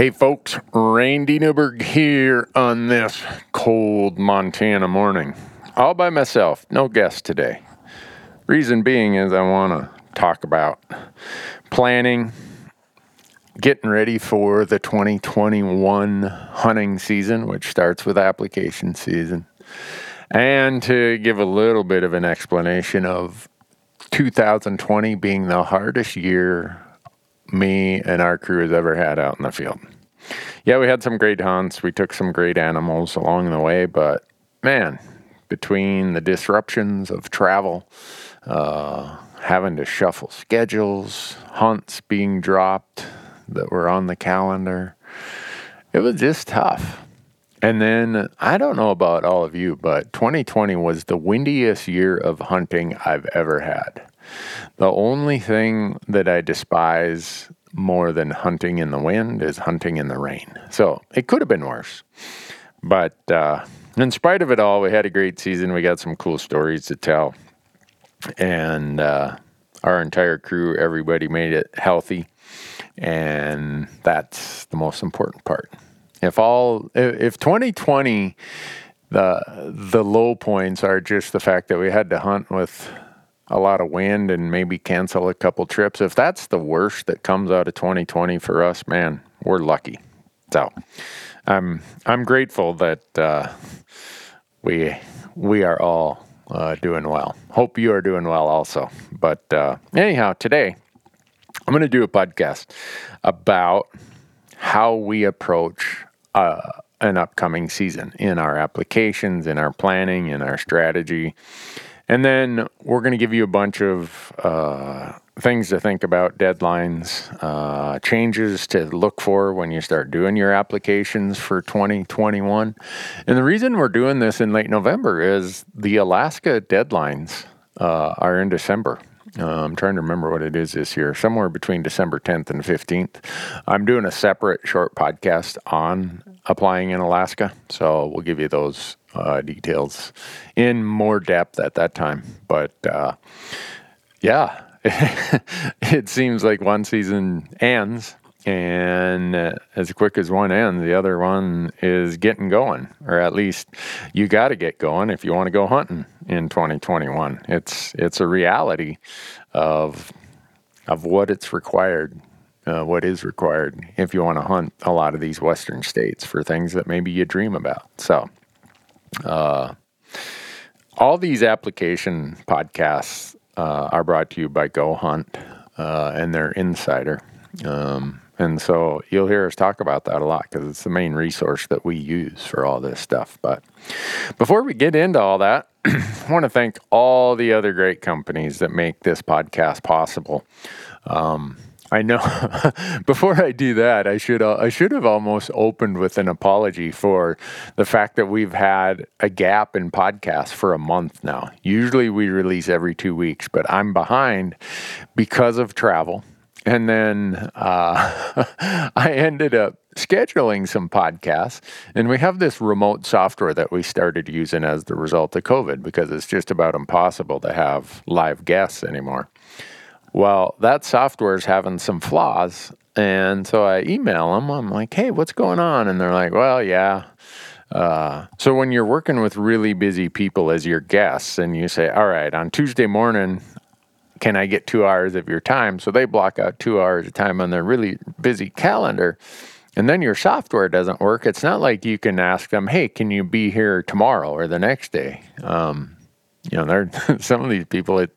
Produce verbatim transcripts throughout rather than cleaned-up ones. Hey folks, Randy Newberg here on this cold Montana morning. All by myself, no guest today. Reason being is I want to talk about planning, getting ready for the twenty twenty-one hunting season, which starts with application season, and to give a little bit of an explanation of two thousand twenty being the hardest year me and our crew has ever had out in the field. Yeah, we had some great hunts. We took some great animals along the way, but man, between the disruptions of travel, uh, having to shuffle schedules, hunts being dropped that were on the calendar, it was just tough. And then, I don't know about all of you, but twenty twenty was the windiest year of hunting I've ever had. The only thing that I despise more than hunting in the wind is hunting in the rain. So it could have been worse. But uh, in spite of it all, we had a great season. We got some cool stories to tell. And uh, our entire crew, everybody made it healthy. And that's the most important part. If all, if twenty twenty, the the low points are just the fact that we had to hunt with a lot of wind and maybe cancel a couple trips. If that's the worst that comes out of twenty twenty for us, man, we're lucky. So I'm I'm grateful that uh, we we are all uh, doing well. Hope you are doing well also. But uh, anyhow, today I'm going to do a podcast about how we approach uh, an upcoming season in our applications, in our planning, in our strategy. And then we're going to give you a bunch of uh, things to think about, deadlines, uh, changes to look for when you start doing your applications for twenty twenty-one. And the reason we're doing this in late November is the Alaska deadlines uh, are in December. Uh, I'm trying to remember what it is this year, somewhere between December tenth and fifteenth. I'm doing a separate short podcast on applying in Alaska, so we'll give you those Uh, details in more depth at that time. But uh, yeah, it seems like one season ends, and uh, as quick as one ends, the other one is getting going, or at least you got to get going if you want to go hunting in twenty twenty-one. It's it's a reality of of what it's required. Uh, what is required if you want to hunt a lot of these western states for things that maybe you dream about. So Uh, all these application podcasts uh, are brought to you by GoHunt uh, and their Insider. Um, and so you'll hear us talk about that a lot because it's the main resource that we use for all this stuff. But before we get into all that, I want to thank all the other great companies that make this podcast possible. Um, I know before I do that, I should uh, I should have almost opened with an apology for the fact that we've had a gap in podcasts for a month now. Usually we release every two weeks, but I'm behind because of travel. And then uh, I ended up scheduling some podcasts, and we have this remote software that we started using as the result of COVID because it's just about impossible to have live guests anymore. Well, that software is having some flaws, and so I email them. I'm like, hey, what's going on? And they're like, well, yeah. Uh, so when you're working with really busy people as your guests, and you say, all right, on Tuesday morning, can I get two hours of your time? So they block out two hours of time on their really busy calendar, and then your software doesn't work. It's not like you can ask them, hey, can you be here tomorrow or the next day? Um You know, there are some of these people that,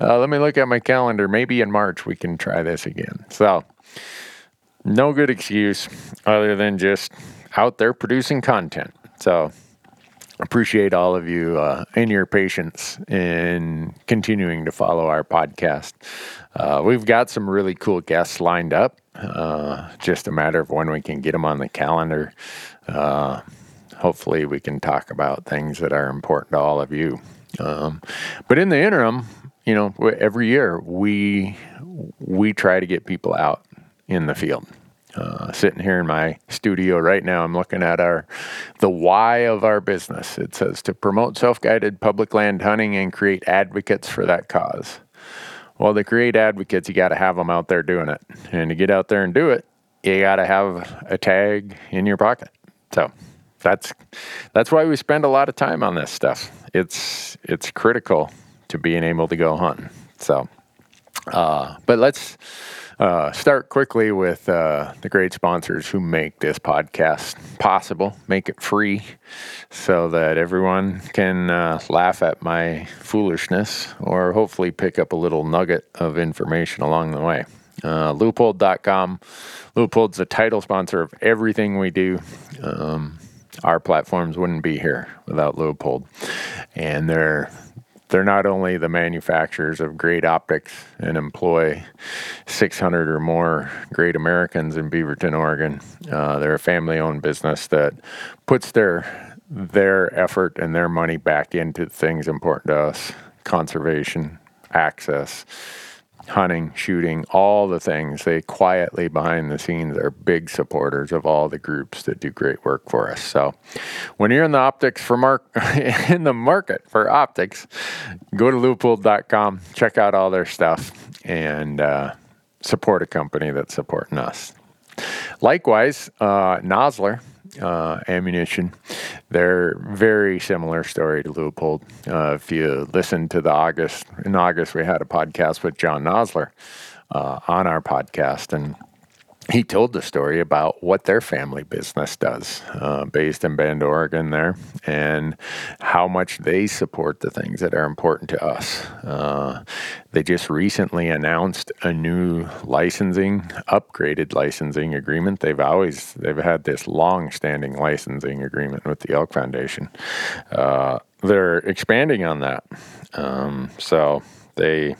uh, let me look at my calendar. Maybe in March we can try this again. So no good excuse other than just out there producing content. So appreciate all of you uh, and your patience in continuing to follow our podcast. Uh, we've got some really cool guests lined up. Uh, just a matter of when we can get them on the calendar. Uh, hopefully we can talk about things that are important to all of you. Um, but in the interim, you know, every year we, we try to get people out in the field, uh, sitting here in my studio right now. I'm looking at our, the why of our business. It says to promote self-guided public land hunting and create advocates for that cause. Well, to create advocates, you got to have them out there doing it, and to get out there and do it, you got to have a tag in your pocket. So that's that's why we spend a lot of time on this stuff. It's it's critical to being able to go hunting. So, uh, but let's uh, start quickly with uh, the great sponsors who make this podcast possible, make it free, so that everyone can uh, laugh at my foolishness or hopefully pick up a little nugget of information along the way. Uh, Leupold dot com. Leupold's the title sponsor of everything we do. Um, our platforms wouldn't be here without Leupold. And they're they're not only the manufacturers of great optics and employ six hundred or more great Americans in Beaverton, Oregon. Uh, they're a family-owned business that puts their their effort and their money back into things important to us: conservation, access, hunting, shooting, all the things. They quietly behind the scenes are big supporters of all the groups that do great work for us. So when you're in the optics for mark in the market for optics, go to Leupold dot com, check out all their stuff, and uh, support a company that's supporting us. Likewise, uh, Nosler uh, ammunition, they're very similar story to Leupold. Uh, if you listen to the August, in August, we had a podcast with John Nosler uh, on our podcast, and he told the story about what their family business does, uh, based in Bend, Oregon there, and how much they support the things that are important to us. Uh, they just recently announced a new licensing, upgraded licensing agreement. They've always, they've had this long-standing licensing agreement with the Elk Foundation. Uh, they're expanding on that. Um, so... They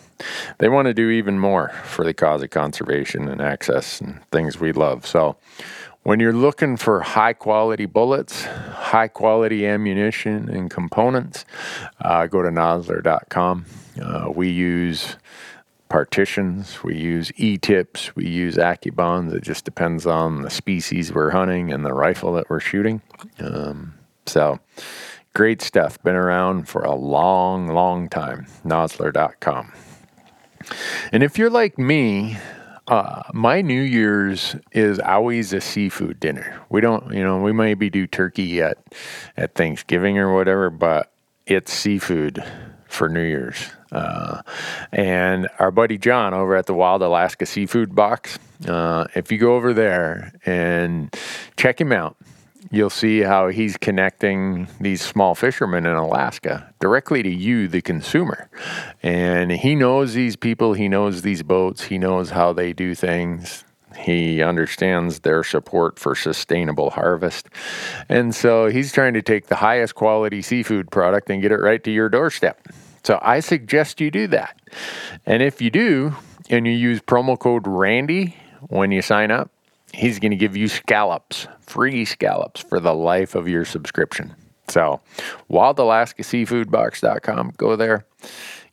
they want to do even more for the cause of conservation and access and things we love. So when you're looking for high-quality bullets, high-quality ammunition and components, uh, go to Nosler dot com. Uh, we use partitions, we use E-tips, we use AccuBonds. It just depends on the species we're hunting and the rifle that we're shooting. Um, so... Great stuff. Been around for a long, long time. Nosler dot com. And if you're like me, uh, my New Year's is always a seafood dinner. We don't, you know, we maybe do turkey at, at Thanksgiving or whatever, but it's seafood for New Year's. Uh, and our buddy John over at the Wild Alaska Seafood Box, uh, if you go over there and check him out, you'll see how he's connecting these small fishermen in Alaska directly to you, the consumer. And he knows these people. He knows these boats. He knows how they do things. He understands their support for sustainable harvest. And so he's trying to take the highest quality seafood product and get it right to your doorstep. So I suggest you do that. And if you do, and you use promo code Randy when you sign up, he's going to give you scallops, free scallops for the life of your subscription. So, wild alaska seafood box dot com. Go there,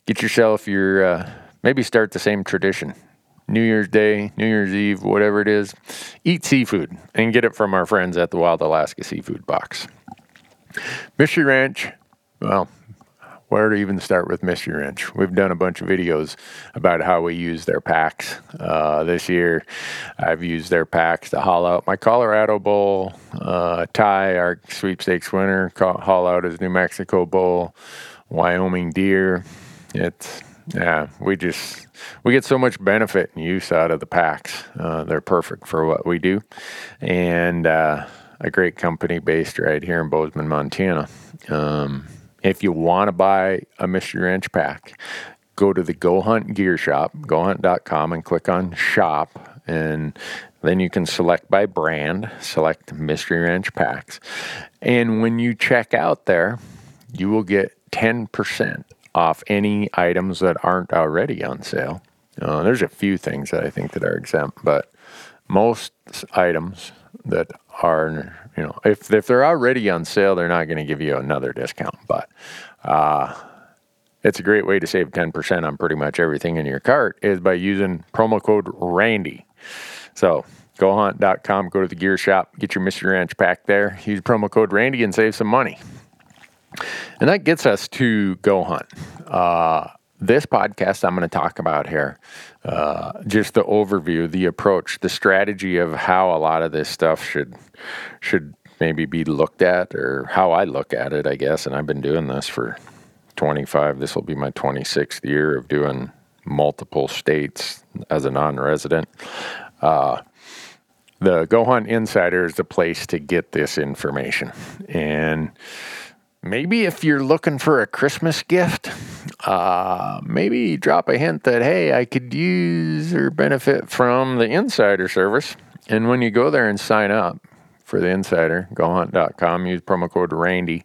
get yourself your, uh, maybe start the same tradition. New Year's Day, New Year's Eve, whatever it is, eat seafood and get it from our friends at the Wild Alaska Seafood Box. Mystery Ranch, well, where to even start with Mystery Ranch? We've done a bunch of videos about how we use their packs. Uh, this year, I've used their packs to haul out my Colorado Bowl, uh, Ty, our sweepstakes winner, haul out his New Mexico Bowl, Wyoming deer. It's, yeah, we just, we get so much benefit and use out of the packs. Uh, they're perfect for what we do. And uh, a great company based right here in Bozeman, Montana. Um If you want to buy a Mystery Ranch pack, go to the Go Hunt Gear Shop, go hunt dot com, and click on Shop, and then you can select by brand, select Mystery Ranch packs. And when you check out there, you will get ten percent off any items that aren't already on sale. Uh, there's a few things that I think that are exempt, but most items that are, you know, if if they're already on sale, they're not going to give you another discount, but uh, it's a great way to save ten percent on pretty much everything in your cart is by using promo code Randy. So go hunt dot com, go to the gear shop, get your Mystery Ranch pack there, use promo code Randy and save some money. And that gets us to Go Hunt. Uh, this podcast I'm going to talk about here, uh, just the overview, the approach, the strategy of how a lot of this stuff should should maybe be looked at, or how I look at it, I guess. And I've been doing this for twenty-five. This will be my twenty-sixth year of doing multiple states as a non-resident. Uh, the GoHunt Insider is the place to get this information. And maybe if you're looking for a Christmas gift, uh, maybe drop a hint that, hey, I could use or benefit from the Insider service. And when you go there and sign up for the Insider, go hunt dot com, use promo code Randy,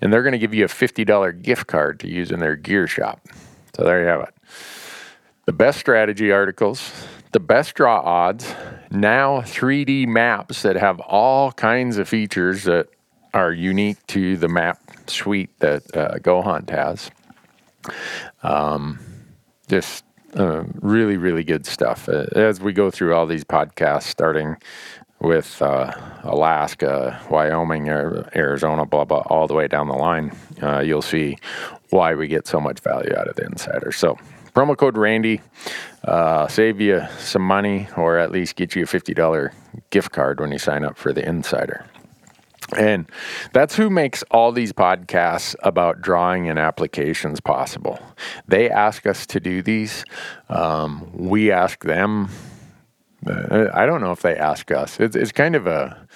and they're going to give you a fifty dollars gift card to use in their gear shop. So there you have it. The best strategy articles, the best draw odds, now three D maps that have all kinds of features that are unique to the map suite that uh, GoHunt has. Um, just uh, really, really good stuff. As we go through all these podcasts, starting with uh, Alaska, Wyoming, Arizona, blah, blah, all the way down the line, uh, you'll see why we get so much value out of the Insider. So promo code Randy, uh, save you some money, or at least get you a fifty dollars gift card when you sign up for the Insider. And that's who makes all these podcasts about drawing and applications possible. They ask us to do these. Um, we ask them. I don't know if they ask us. It's, it's kind of a,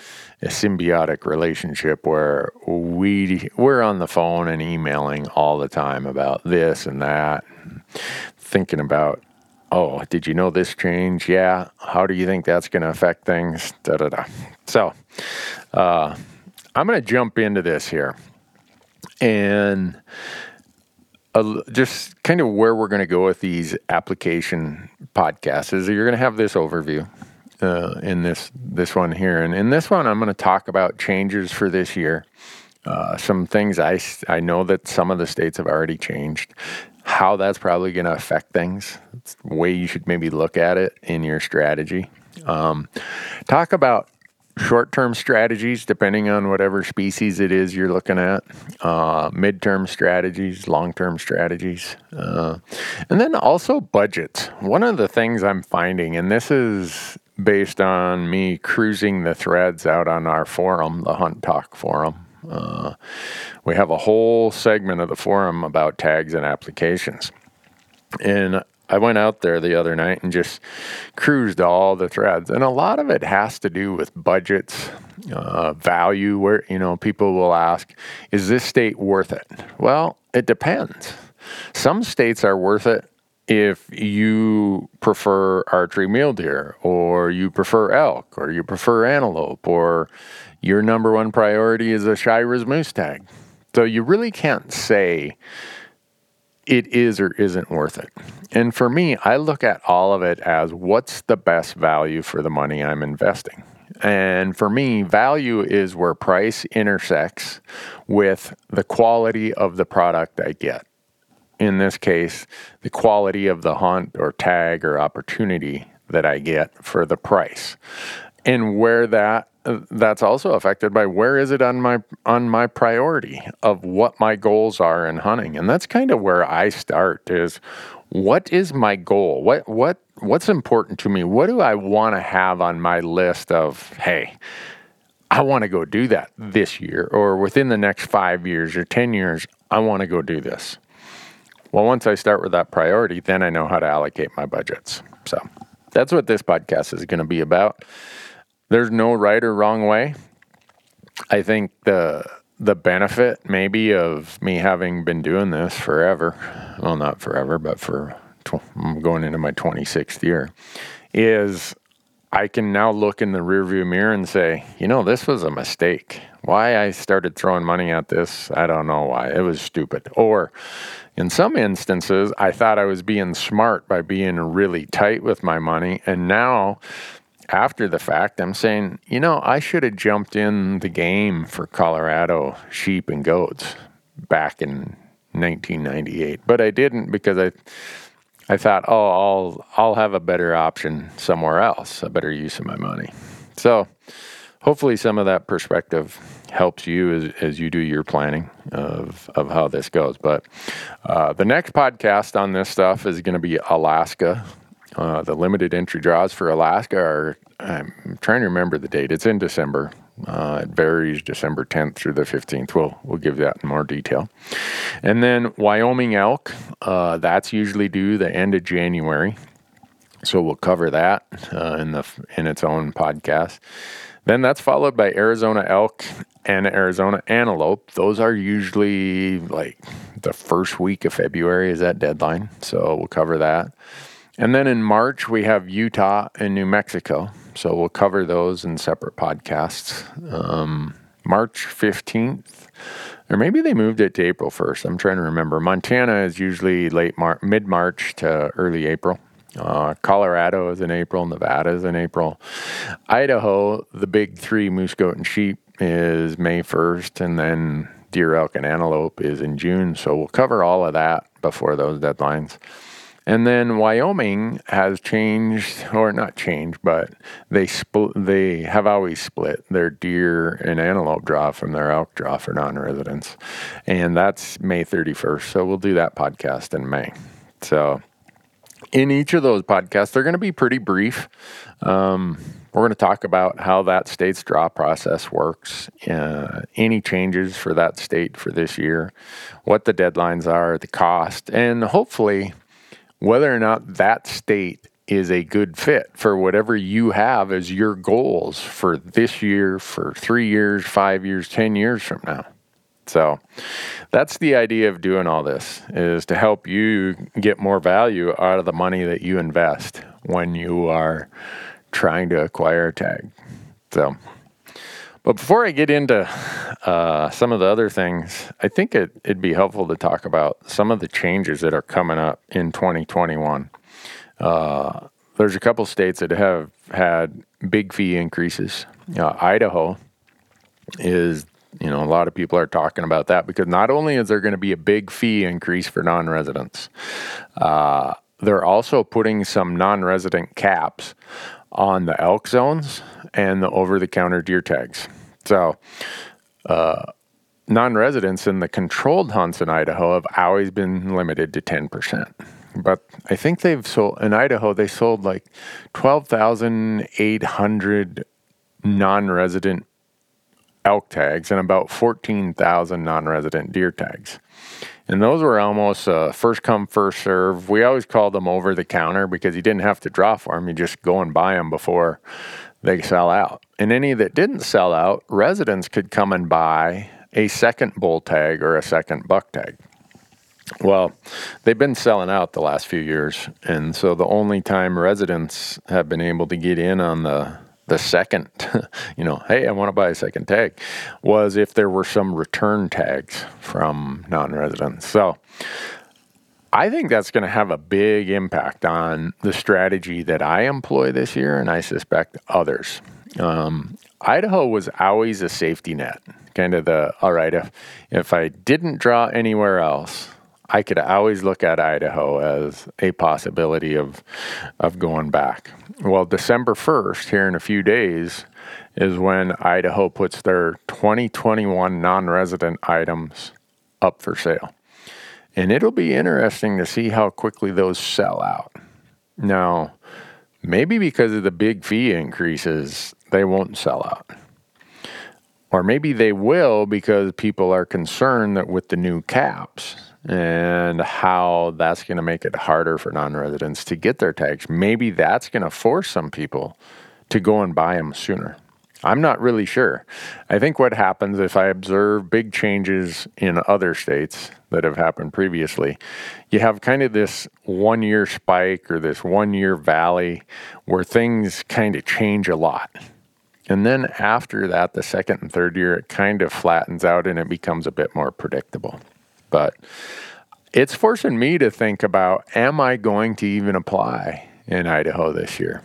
a symbiotic relationship where we, we're on the phone and emailing all the time about this and that, thinking about, oh, did you know this change? Yeah. How do you think that's going to affect things? Da, da, da. So uh, I'm going to jump into this here and uh, just kind of where we're going to go with these application podcasts is that you're going to have this overview uh, in this, this one here. And in this one, I'm going to talk about changes for this year. Uh, some things I, I know that some of the states have already changed, how that's probably going to affect things. It's the way you should maybe look at it in your strategy. Um, talk about short-term strategies, depending on whatever species it is you're looking at, uh, mid-term strategies, long-term strategies, uh, and then also budgets. One of the things I'm finding, and this is based on me cruising the threads out on our forum, the Hunt Talk forum. Uh, we have a whole segment of the forum about tags and applications. And I went out there the other night and just cruised all the threads. And a lot of it has to do with budgets, uh, value, where, you know, people will ask, is this state worth it? Well, it depends. Some states are worth it if you prefer archery mule deer, or you prefer elk, or you prefer antelope, or your number one priority is a Shira's moose tag. So you really can't say it is or isn't worth it. And for me, I look at all of it as what's the best value for the money I'm investing. And for me, value is where price intersects with the quality of the product I get. In this case, the quality of the hunt or tag or opportunity that I get for the price. And where that that's also affected by where is it on my on my priority of what my goals are in hunting. And that's kind of where I start is, what is my goal? What what what's important to me? What do I want to have on my list of, hey, I want to go do that this year, or within the next five years or ten years, I want to go do this. Well, once I start with that priority, then I know how to allocate my budgets. So that's what this podcast is going to be about. There's no right or wrong way. I think the the benefit maybe of me having been doing this forever, well, not forever, but for tw- I'm going into my twenty-sixth year, is I can now look in the rearview mirror and say, you know, this was a mistake. Why I started throwing money at this, I don't know why. It was stupid. Or in some instances, I thought I was being smart by being really tight with my money, and now after the fact, I'm saying, you know, I should have jumped in the game for Colorado sheep and goats back in nineteen ninety-eight, but I didn't because I, I thought, oh, I'll, I'll have a better option somewhere else, a better use of my money. So hopefully some of that perspective helps you as, as you do your planning of, of how this goes. But uh, the next podcast on this stuff is going to be Alaska. Uh, the limited entry draws for Alaska are, I'm trying to remember the date. It's in December. Uh, it varies December tenth through the fifteenth. We'll, we'll give that in more detail. And then Wyoming elk, uh, that's usually due the end of January. So we'll cover that uh, in the in its own podcast. Then that's followed by Arizona elk and Arizona antelope. Those are usually like the first week of February is that deadline. So we'll cover that. And then in March, we have Utah and New Mexico. So we'll cover those in separate podcasts. Um, March fifteenth, or maybe they moved it to April first. I'm trying to remember. Montana is usually late Mar- mid-March to early April. Uh, Colorado is in April. Nevada is in April. Idaho, the big three, moose, goat, and sheep, is May first. And then deer, elk, and antelope is in June. So we'll cover all of that before those deadlines. And then Wyoming has changed, or not changed, but they spl- they have always split their deer and antelope draw from their elk draw for non-residents. And that's May thirty-first, so we'll do that podcast in May. So in each of those podcasts, they're going to be pretty brief. Um, we're going to talk about how that state's draw process works, uh, any changes for that state for this year, what the deadlines are, the cost, and hopefully whether or not that state is a good fit for whatever you have as your goals for this year, for three years, five years, ten years from now. So that's the idea of doing all this, is to help you get more value out of the money that you invest when you are trying to acquire a tag. So, but before I get into uh, some of the other things, I think it, it'd be helpful to talk about some of the changes that are coming up in twenty twenty-one. Uh, there's a couple states that have had big fee increases. Uh, Idaho is, you know, a lot of people are talking about that because not only is there going to be a big fee increase for non-residents, uh, they're also putting some non-resident caps on the elk zones and the over-the-counter deer tags. So uh, non-residents in the controlled hunts in Idaho have always been limited to ten percent. But I think they've sold, in Idaho, they sold like twelve thousand eight hundred non-resident elk tags and about fourteen thousand non-resident deer tags. And those were almost uh, first come, first serve. We always called them over the counter because you didn't have to draw for them. You just go and buy them before they sell out. And any that didn't sell out, residents could come and buy a second bull tag or a second buck tag. Well, they've been selling out the last few years. And so the only time residents have been able to get in on the the second, you know, hey, I want to buy a second tag, was if there were some return tags from non-residents. So I think that's going to have a big impact on the strategy that I employ this year, and I suspect others. Um, Idaho was always a safety net, kind of the, all right, if, if I didn't draw anywhere else, I could always look at Idaho as a possibility of of going back. Well, December first, here in a few days, is when Idaho puts their twenty twenty-one non-resident items up for sale. And it'll be interesting to see how quickly those sell out. Now, maybe because of the big fee increases, they won't sell out. Or maybe they will because people are concerned that with the new caps and how that's going to make it harder for non-residents to get their tags. Maybe that's going to force some people to go and buy them sooner. I'm not really sure. I think what happens if I observe big changes in other states that have happened previously, you have kind of this one-year spike or this one-year valley where things kind of change a lot. And then after that, the second and third year, it kind of flattens out and it becomes a bit more predictable. But it's forcing me to think about, am I going to even apply in Idaho this year?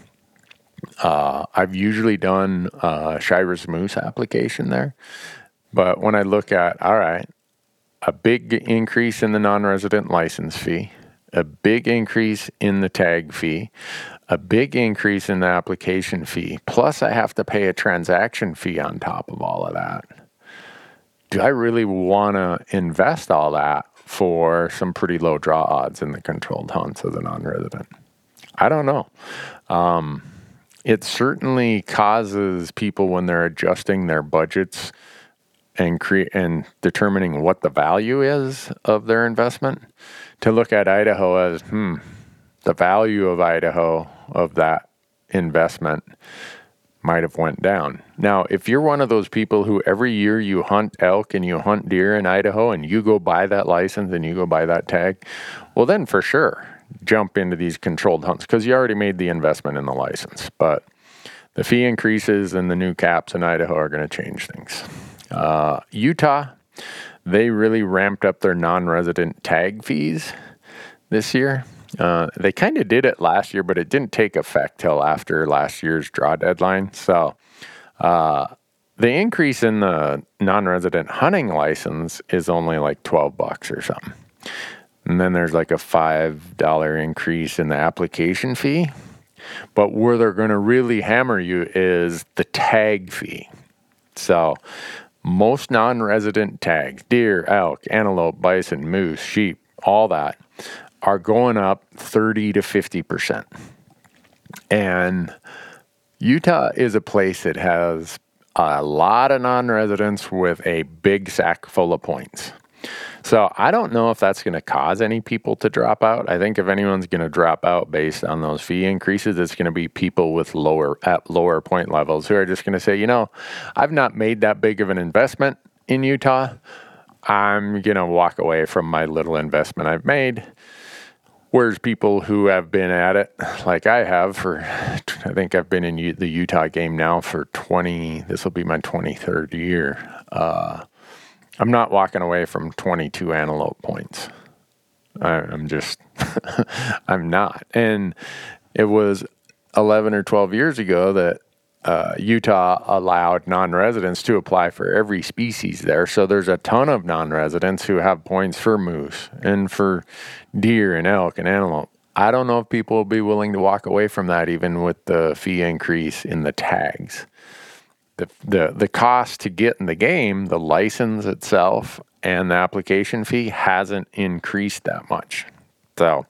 Uh, I've usually done a Shira's moose application there. But when I look at, all right, a big increase in the non-resident license fee, a big increase in the tag fee, a big increase in the application fee, plus I have to pay a transaction fee on top of all of that. Do I really want to invest all that for some pretty low draw odds in the controlled hunts as a non-resident? I don't know. Um, it certainly causes people when they're adjusting their budgets and cre- and determining what the value is of their investment to look at Idaho as, hmm, the value of Idaho of that investment might have went down. Now, if you're one of those people who every year you hunt elk and you hunt deer in Idaho and you go buy that license and you go buy that tag, well, then for sure, jump into these controlled hunts because you already made the investment in the license. But the fee increases and the new caps in Idaho are going to change things. Uh, Utah, they really ramped up their non-resident tag fees this year. Uh, they kind of did it last year, but it didn't take effect till after last year's draw deadline. So uh, the increase in the non-resident hunting license is only like twelve bucks or something. And then there's like a five dollars increase in the application fee. But where they're going to really hammer you is the tag fee. So most non-resident tags, deer, elk, antelope, bison, moose, sheep, all that, are going up thirty to fifty percent. And Utah is a place that has a lot of non-residents with a big sack full of points. So I don't know if that's going to cause any people to drop out. I think if anyone's going to drop out based on those fee increases, it's going to be people with lower at lower point levels who are just going to say, you know, I've not made that big of an investment in Utah. I'm going to walk away from my little investment I've made. Whereas people who have been at it, like I have for, I think I've been in the Utah game now for twenty, this will be my twenty-third year. Uh, I'm not walking away from twenty-two antelope points. I, I'm just, I'm not. And it was eleven or twelve years ago that Uh, Utah allowed non-residents to apply for every species there. So there's a ton of non-residents who have points for moose and for deer and elk and antelope. I don't know if people will be willing to walk away from that even with the fee increase in the tags. The, the, the cost to get in the game, the license itself and the application fee hasn't increased that much. So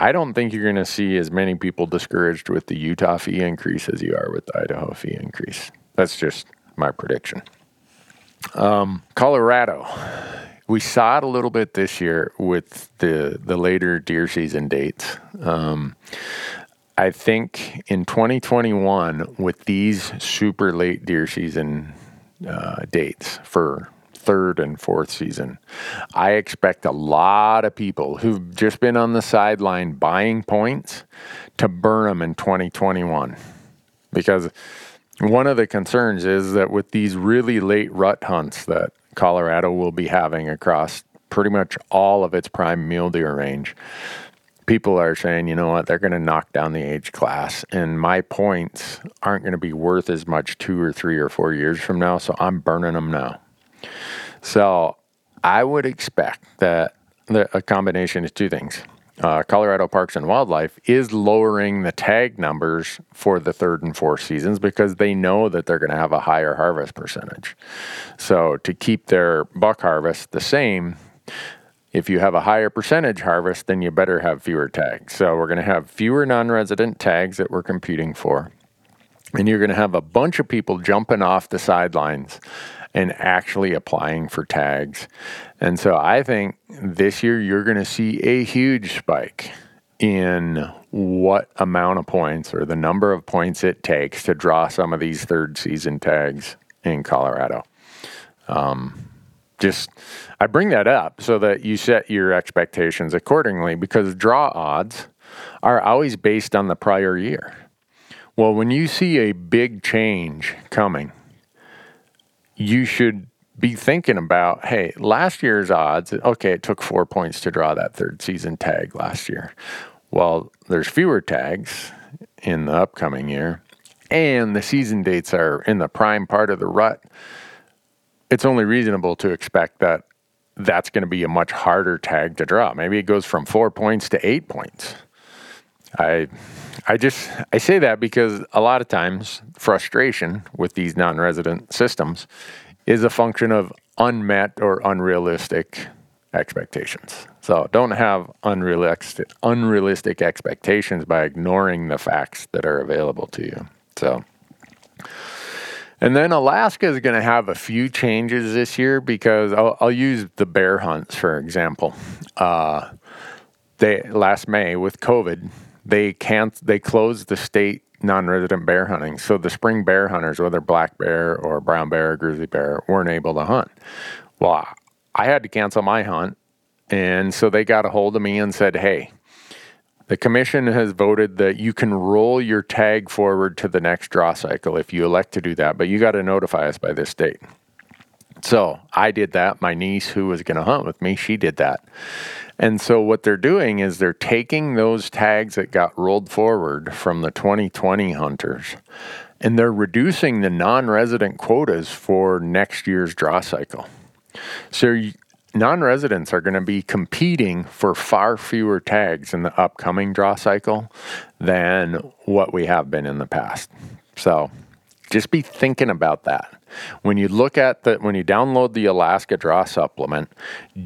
I don't think you're going to see as many people discouraged with the Utah fee increase as you are with the Idaho fee increase. That's just my prediction. Um, Colorado. We saw it a little bit this year with the, the later deer season dates. Um, I think in twenty twenty-one, with these super late deer season uh, dates for third and fourth season, I expect a lot of people who've just been on the sideline buying points to burn them in twenty twenty-one. Because one of the concerns is that with these really late rut hunts that Colorado will be having across pretty much all of its prime mule deer range, people are saying, you know what, they're going to knock down the age class and my points aren't going to be worth as much two or three or four years from now, so I'm burning them now. So I would expect that the, a combination of two things. Uh, Colorado Parks and Wildlife is lowering the tag numbers for the third and fourth seasons because they know that they're going to have a higher harvest percentage. So to keep their buck harvest the same, if you have a higher percentage harvest, then you better have fewer tags. So we're going to have fewer non-resident tags that we're competing for. And you're going to have a bunch of people jumping off the sidelines and actually applying for tags. And so I think this year you're going to see a huge spike in what amount of points or the number of points it takes to draw some of these third season tags in Colorado. Um, just, I bring that up so that you set your expectations accordingly because draw odds are always based on the prior year. Well, when you see a big change coming, you should be thinking about, hey, last year's odds, okay, it took four points to draw that third season tag last year. Well, there's fewer tags in the upcoming year, and the season dates are in the prime part of the rut. It's only reasonable to expect that that's going to be a much harder tag to draw. Maybe it goes from four points to eight points. I I just, I say that because a lot of times frustration with these non-resident systems is a function of unmet or unrealistic expectations. So don't have unrealistic, unrealistic expectations by ignoring the facts that are available to you. So, and then Alaska is going to have a few changes this year because I'll, I'll use the bear hunts, for example. Uh, they last May with COVID, they can't, they closed the state non-resident bear hunting. So the spring bear hunters, whether black bear or brown bear or grizzly bear, weren't able to hunt. Well, I had to cancel my hunt. And so they got a hold of me and said, hey, the commission has voted that you can roll your tag forward to the next draw cycle if you elect to do that, but you got to notify us by this date. So I did that. My niece, who was going to hunt with me, she did that. And so what they're doing is they're taking those tags that got rolled forward from the twenty twenty hunters, and they're reducing the non-resident quotas for next year's draw cycle. So non-residents are going to be competing for far fewer tags in the upcoming draw cycle than what we have been in the past. So just be thinking about that. When you look at the, when you download the Alaska Draw Supplement,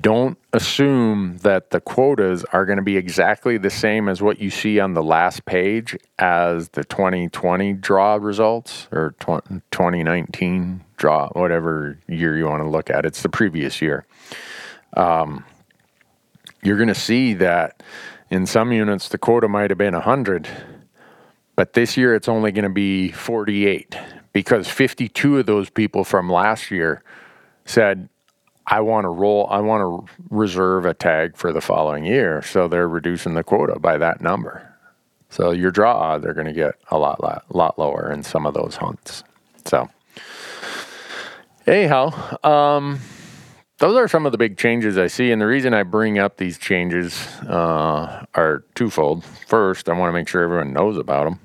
don't assume that the quotas are going to be exactly the same as what you see on the last page as the twenty twenty draw results or twenty nineteen draw, whatever year you want to look at. It's the previous year. Um, you're going to see that in some units, the quota might have been one hundred, but this year it's only going to be forty-eight. Because fifty-two of those people from last year said, I want to roll, I want to reserve a tag for the following year. So they're reducing the quota by that number. So your draw odds are going to get a lot, lot, lot lower in some of those hunts. So anyhow, um, those are some of the big changes I see. And the reason I bring up these changes uh, are twofold. First, I want to make sure everyone knows about them.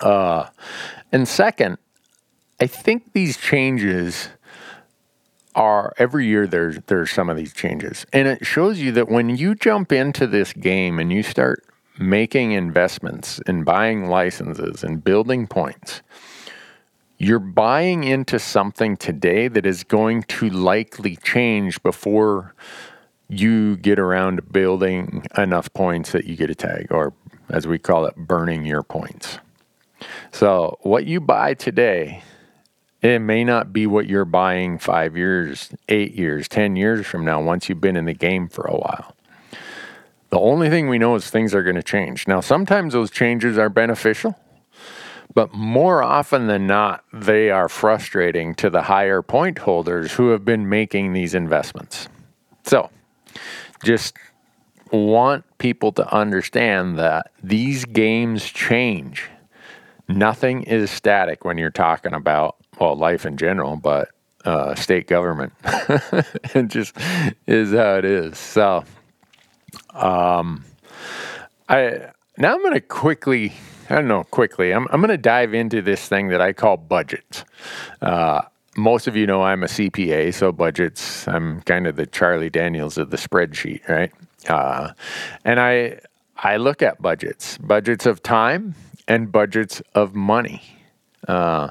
Uh, and second, I think these changes are, every year there's, there's some of these changes. And it shows you that when you jump into this game and you start making investments and buying licenses and building points, you're buying into something today that is going to likely change before you get around to building enough points that you get a tag, or as we call it, burning your points. So what you buy today, it may not be what you're buying five years, eight years, ten years from now, once you've been in the game for a while. The only thing we know is things are going to change. Now, sometimes those changes are beneficial, but more often than not, they are frustrating to the higher point holders who have been making these investments. So just want people to understand that these games change. Nothing is static when you're talking about, well, life in general, but uh, state government. It just is how it is. So um, I now I'm going to quickly, I don't know, quickly, I'm, I'm going to dive into this thing that I call budgets. Uh, most of you know I'm a C P A, so budgets, I'm kind of the Charlie Daniels of the spreadsheet, right? Uh, and I I look at budgets, budgets of time, and budgets of money. Uh,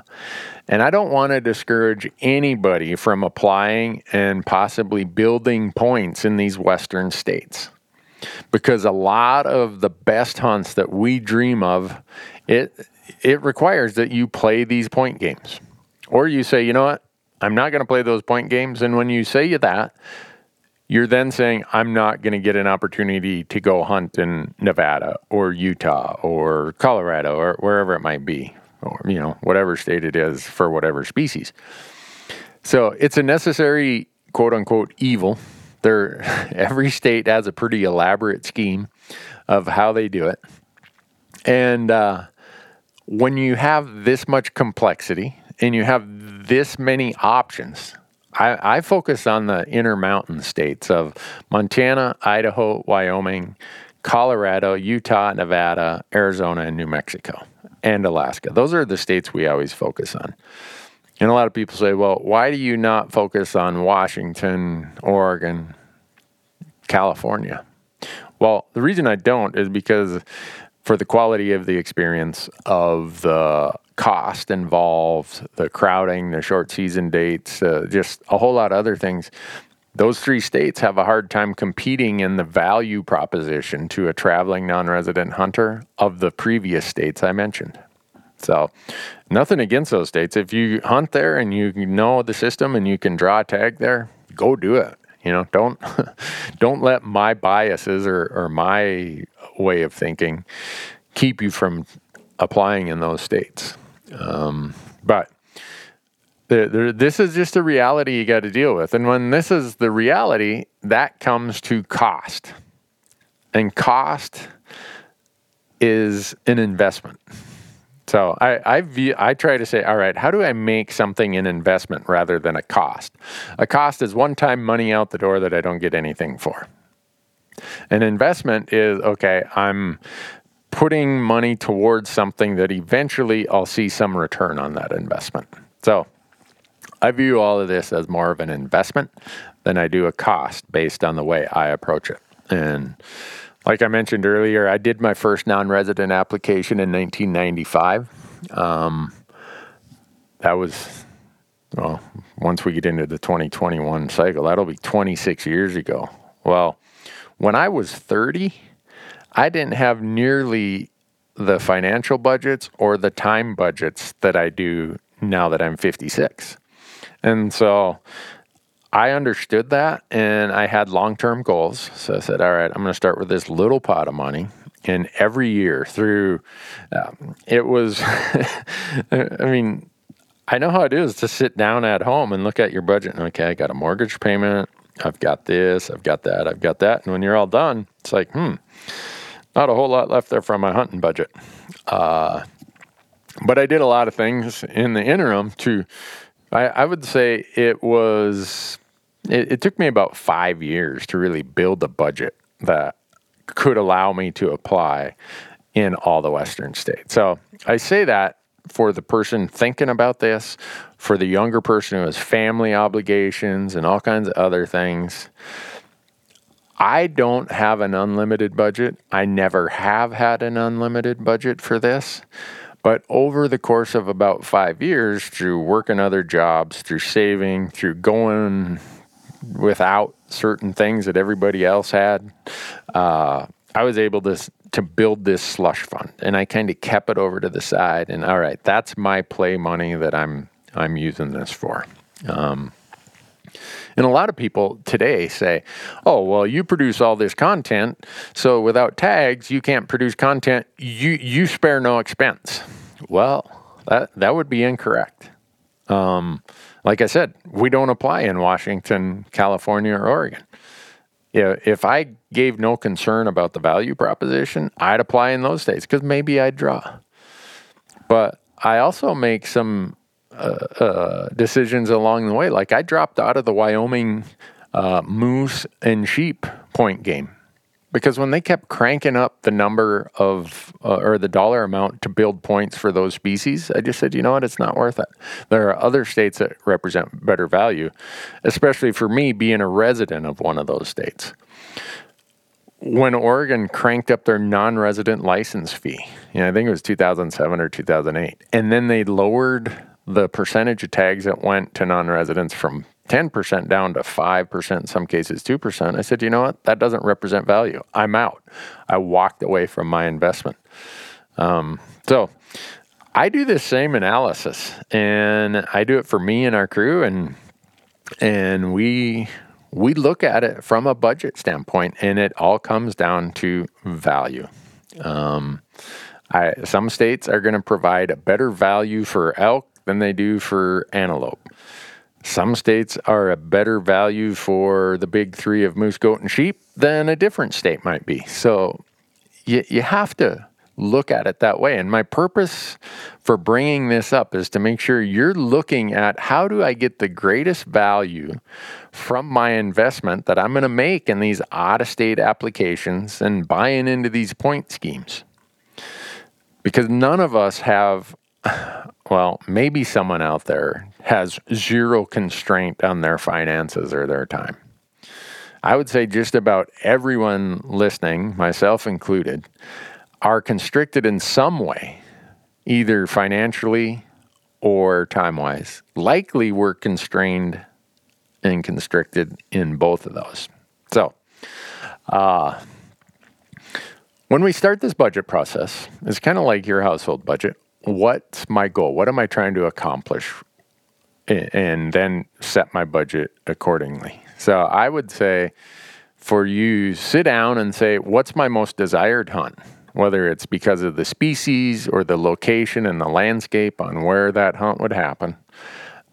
and I don't want to discourage anybody from applying and possibly building points in these Western states, because a lot of the best hunts that we dream of, it it requires that you play these point games. Or you say, you know what, I'm not going to play those point games. And when you say that, you're then saying, I'm not going to get an opportunity to go hunt in Nevada or Utah or Colorado or wherever it might be, or, you know, whatever state it is for whatever species. So it's a necessary, quote unquote, evil. There, every state has a pretty elaborate scheme of how they do it. And uh, when you have this much complexity and you have this many options, I, I focus on the intermountain states of Montana, Idaho, Wyoming, Colorado, Utah, Nevada, Arizona, and New Mexico, and Alaska. Those are the states we always focus on. And a lot of people say, well, why do you not focus on Washington, Oregon, California? Well, the reason I don't is because for the quality of the experience, of the cost involved, the crowding, the short season dates, uh, just a whole lot of other things. Those three states have a hard time competing in the value proposition to a traveling non-resident hunter of the previous states I mentioned. So nothing against those states. If you hunt there and you know the system and you can draw a tag there, go do it. You know, don't don't let my biases or, or my way of thinking keep you from applying in those states. Um, but the, the, this is just a reality you got to deal with. And when this is the reality, that comes to cost. And cost is an investment. So I I, view, I try to say, all right, how do I make something an investment rather than a cost? A cost is one-time money out the door that I don't get anything for. An investment is, okay, I'm putting money towards something that eventually I'll see some return on that investment. So I view all of this as more of an investment than I do a cost based on the way I approach it. And like I mentioned earlier, I did my first non-resident application in nineteen ninety-five. Um, that was, well, once we get into the twenty twenty-one cycle, that'll be twenty-six years ago. Well, when I was thirty, I didn't have nearly the financial budgets or the time budgets that I do now that I'm fifty-six. And so I understood that, and I had long-term goals. So I said, all right, I'm going to start with this little pot of money. And every year through, um, it was, I mean, I know how it is to sit down at home and look at your budget. And, okay, I got a mortgage payment. I've got this. I've got that. I've got that. And when you're all done, it's like, hmm, not a whole lot left there from my hunting budget. Uh, but I did a lot of things in the interim to, I, I would say it was... It, it took me about five years to really build a budget that could allow me to apply in all the Western states. So I say that for the person thinking about this, for the younger person who has family obligations and all kinds of other things. I don't have an unlimited budget. I never have had an unlimited budget for this. But over the course of about five years, through working other jobs, through saving, through going without certain things that everybody else had, uh, I was able to to build this slush fund, and I kind of kept it over to the side. And all right, that's my play money that I'm I'm using this for. Um, and a lot of people today say, "Oh, well, you produce all this content, so without tags, you can't produce content. You you spare no expense." Well, that that would be incorrect. Um, Like I said, we don't apply in Washington, California, or Oregon. If I gave no concern about the value proposition, I'd apply in those states because maybe I'd draw. But I also make some uh, uh, decisions along the way. Like I dropped out of the Wyoming uh, moose and sheep point game because when they kept cranking up the number of uh, or the dollar amount to build points for those species, I just said, you know what, it's not worth it. There are other states that represent better value, especially for me being a resident of one of those states. When Oregon cranked up their non-resident license fee, you know, I think it was two thousand seven or two thousand eight, and then they lowered the percentage of tags that went to non-residents from ten percent down to five percent, in some cases two percent. I said, you know what? That doesn't represent value. I'm out. I walked away from my investment. Um, so I do this same analysis, and I do it for me and our crew, and and we we look at it from a budget standpoint, and it all comes down to value. Um, I, some states are going to provide a better value for elk than they do for antelope. Some states are a better value for the big three of moose, goat, and sheep than a different state might be. So you, you have to look at it that way. And my purpose for bringing this up is to make sure you're looking at how do I get the greatest value from my investment that I'm going to make in these out-of-state applications and buying into these point schemes. Because none of us have... Well, maybe someone out there has zero constraint on their finances or their time. I would say just about everyone listening, myself included, are constricted in some way, either financially or time-wise. Likely we're constrained and constricted in both of those. So uh, when we start this budget process, it's kind of like your household budget. What's my goal? What am I trying to accomplish? And then set my budget accordingly. So I would say for you, sit down and say, what's my most desired hunt? Whether it's because of the species or the location and the landscape on where that hunt would happen,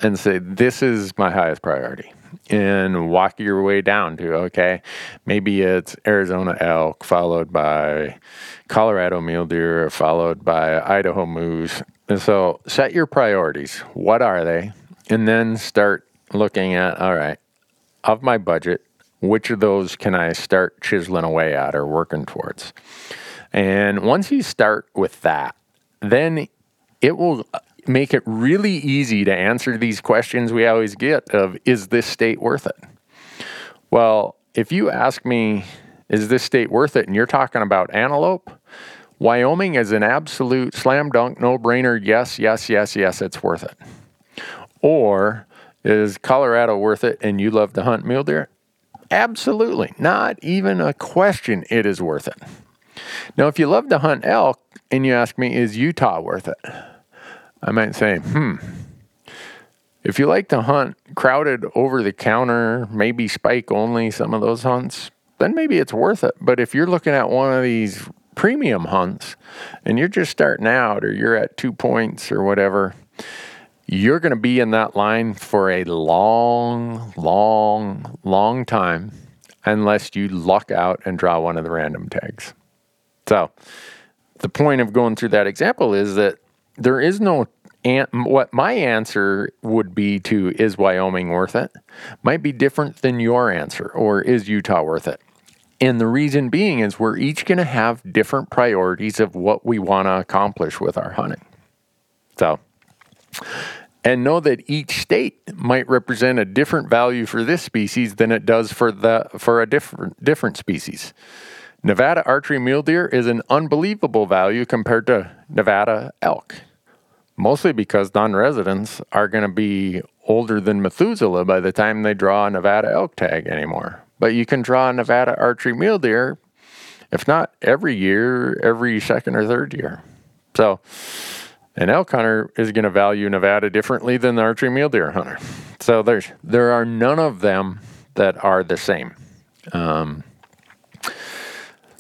and say, this is my highest priority. And walk your way down to, okay, maybe it's Arizona elk, followed by Colorado mule deer, followed by Idaho moose. And so set your priorities. What are they? And then start looking at, all right, of my budget, which of those can I start chiseling away at or working towards? And once you start with that, then it will make it really easy to answer these questions we always get of, is this state worth it? Well, if you ask me, is this state worth it? And you're talking about antelope, Wyoming is an absolute slam dunk, no-brainer. Yes, yes, yes, yes, it's worth it. Or is Colorado worth it and you love to hunt mule deer? Absolutely. Not even a question. It is worth it. Now, if you love to hunt elk and you ask me, is Utah worth it? I might say, hmm. If you like to hunt crowded over-the-counter, maybe spike-only, some of those hunts, then maybe it's worth it. But if you're looking at one of these premium hunts and you're just starting out or you're at two points or whatever, you're going to be in that line for a long, long, long time unless you luck out and draw one of the random tags. So the point of going through that example is that there is no, an- what my answer would be to, is Wyoming worth it, might be different than your answer, or is Utah worth it? And the reason being is we're each going to have different priorities of what we want to accomplish with our hunting. So, and know that each state might represent a different value for this species than it does for the for a different different species. Nevada archery mule deer is an unbelievable value compared to Nevada elk, mostly because non-residents are going to be older than Methuselah by the time they draw a Nevada elk tag anymore. But you can draw a Nevada archery mule deer, if not every year, every second or third year. So an elk hunter is going to value Nevada differently than the archery mule deer hunter. So there's there are none of them that are the same. Um,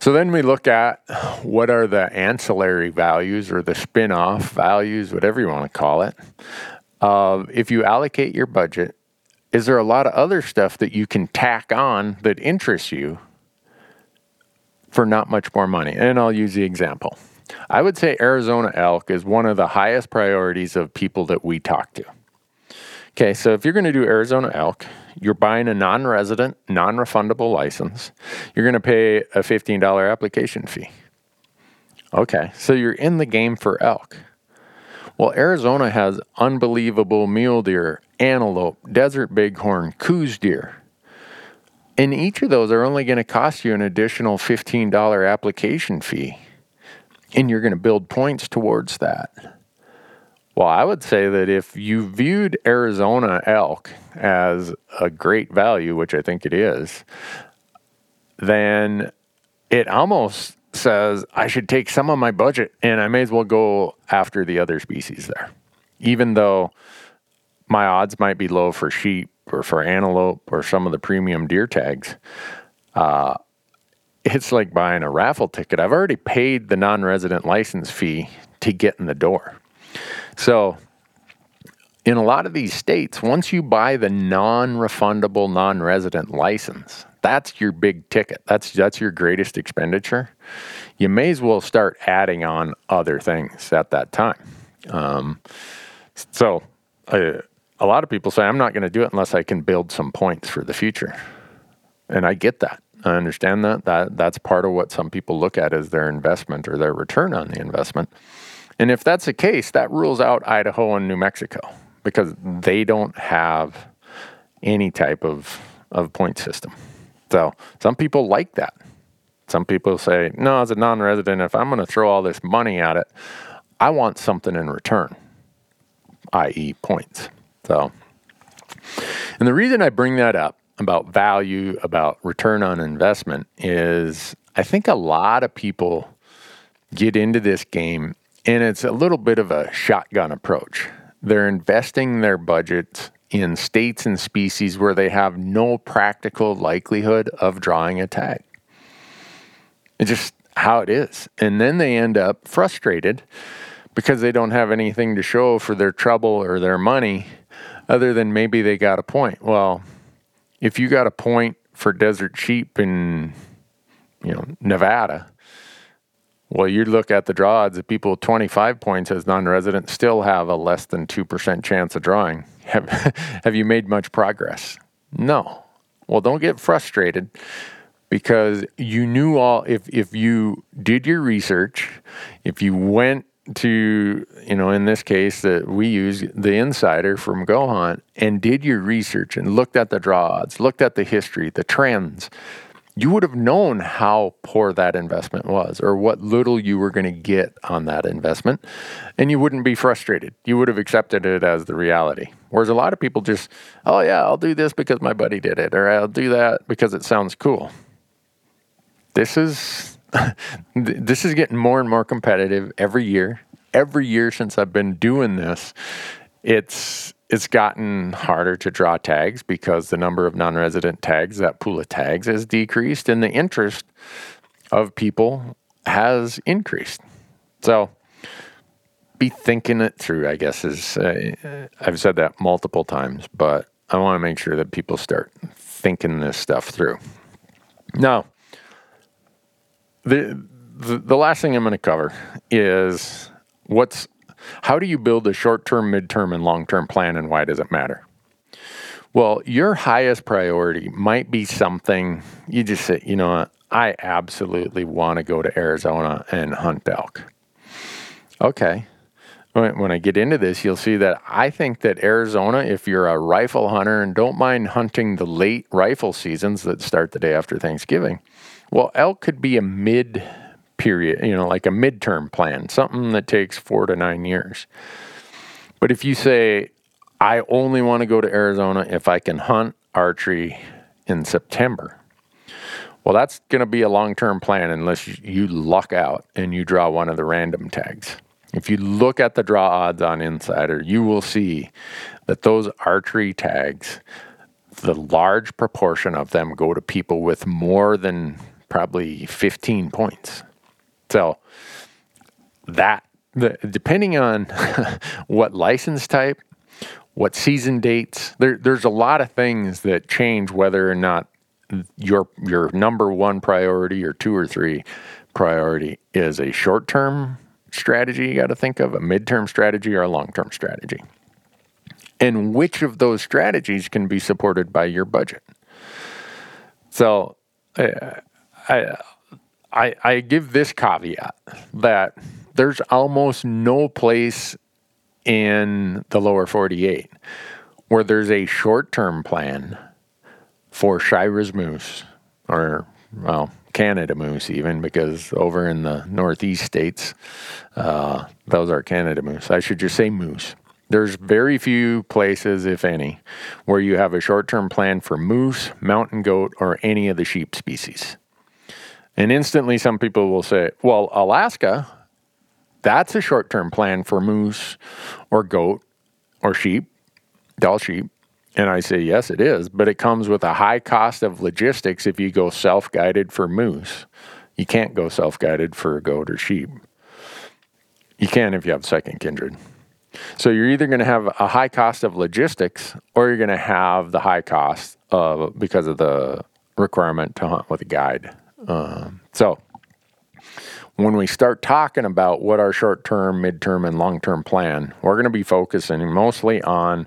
so then we look at what are the ancillary values or the spin-off values, whatever you want to call it. Uh, if you allocate your budget, is there a lot of other stuff that you can tack on that interests you for not much more money? And I'll use the example. I would say Arizona elk is one of the highest priorities of people that we talk to. Okay, so if you're going to do Arizona elk, you're buying a non-resident, non-refundable license. You're going to pay a fifteen dollars application fee. Okay, so you're in the game for elk. Well, Arizona has unbelievable mule deer, antelope, desert bighorn, coos deer. And each of those are only going to cost you an additional fifteen dollars application fee. And you're going to build points towards that. Well, I would say that if you viewed Arizona elk as a great value, which I think it is, then it almost says I should take some of my budget and I may as well go after the other species there. Even though my odds might be low for sheep or for antelope or some of the premium deer tags, uh, it's like buying a raffle ticket. I've already paid the non-resident license fee to get in the door. So in a lot of these states, once you buy the non-refundable, non-resident license, that's your big ticket. That's that's your greatest expenditure. You may as well start adding on other things at that time. Um, so uh, a lot of people say, I'm not going to do it unless I can build some points for the future. And I get that. I understand that. that. That's part of what some people look at as their investment or their return on the investment. And if that's the case, that rules out Idaho and New Mexico because they don't have any type of, of point system. So some people like that. Some people say, no, as a non-resident, if I'm going to throw all this money at it, I want something in return, that is points. So, and the reason I bring that up about value, about return on investment, is I think a lot of people get into this game and it's a little bit of a shotgun approach. They're investing their budgets in states and species where they have no practical likelihood of drawing a tag. It's just how it is. And then they end up frustrated because they don't have anything to show for their trouble or their money other than maybe they got a point. Well, if you got a point for desert sheep in, you know, Nevada, well, you look at the draw odds of people with twenty-five points as non-residents still have a less than two percent chance of drawing. Have, have you made much progress? No. Well, don't get frustrated, because you knew all, if, if you did your research, if you went to, you know, in this case that we use the Insider from GoHunt, and did your research and looked at the draw odds, looked at the history, the trends, you would have known how poor that investment was or what little you were going to get on that investment, and you wouldn't be frustrated. You would have accepted it as the reality. Whereas a lot of people just, oh yeah, I'll do this because my buddy did it, or I'll do that because it sounds cool. This is this is getting more and more competitive every year. Every year since I've been doing this, it's it's gotten harder to draw tags because the number of non-resident tags, that pool of tags, has decreased and the interest of people has increased. So be thinking it through, I guess. Is uh, I've said that multiple times, but I want to make sure that people start thinking this stuff through. Now, the the, the last thing I'm going to cover is what's how do you build a short-term, mid-term, and long-term plan, and why does it matter? Well, your highest priority might be something you just say, you know, I absolutely want to go to Arizona and hunt elk. Okay. When I get into this, you'll see that I think that Arizona, if you're a rifle hunter and don't mind hunting the late rifle seasons that start the day after Thanksgiving, well, elk could be a mid period, you know, like a midterm plan, something that takes four to nine years. But if you say, I only want to go to Arizona if I can hunt archery in September, well, that's going to be a long-term plan unless you luck out and you draw one of the random tags. If you look at the draw odds on Insider, you will see that those archery tags, the large proportion of them go to people with more than probably fifteen points. So that, the, depending on what license type, what season dates, there, there's a lot of things that change whether or not your your number one priority or two or three priority is a short-term strategy you got to think of, a mid-term strategy, or a long-term strategy. And which of those strategies can be supported by your budget. So uh, I... I, I give this caveat that there's almost no place in the lower forty-eight where there's a short-term plan for Shira's moose or, well, Canada moose even, because over in the northeast states, uh, those are Canada moose. I should just say moose. There's very few places, if any, where you have a short-term plan for moose, mountain goat, or any of the sheep species. And instantly some people will say, well, Alaska, that's a short-term plan for moose or goat or sheep, doll sheep. And I say, yes, it is, but it comes with a high cost of logistics if you go self-guided for moose. You can't go self-guided for goat or sheep. You can if you have second kindred. So you're either going to have a high cost of logistics or you're going to have the high cost of because of the requirement to hunt with a guide. Um, so when we start talking about what our short-term, midterm, and long-term plan, we're going to be focusing mostly on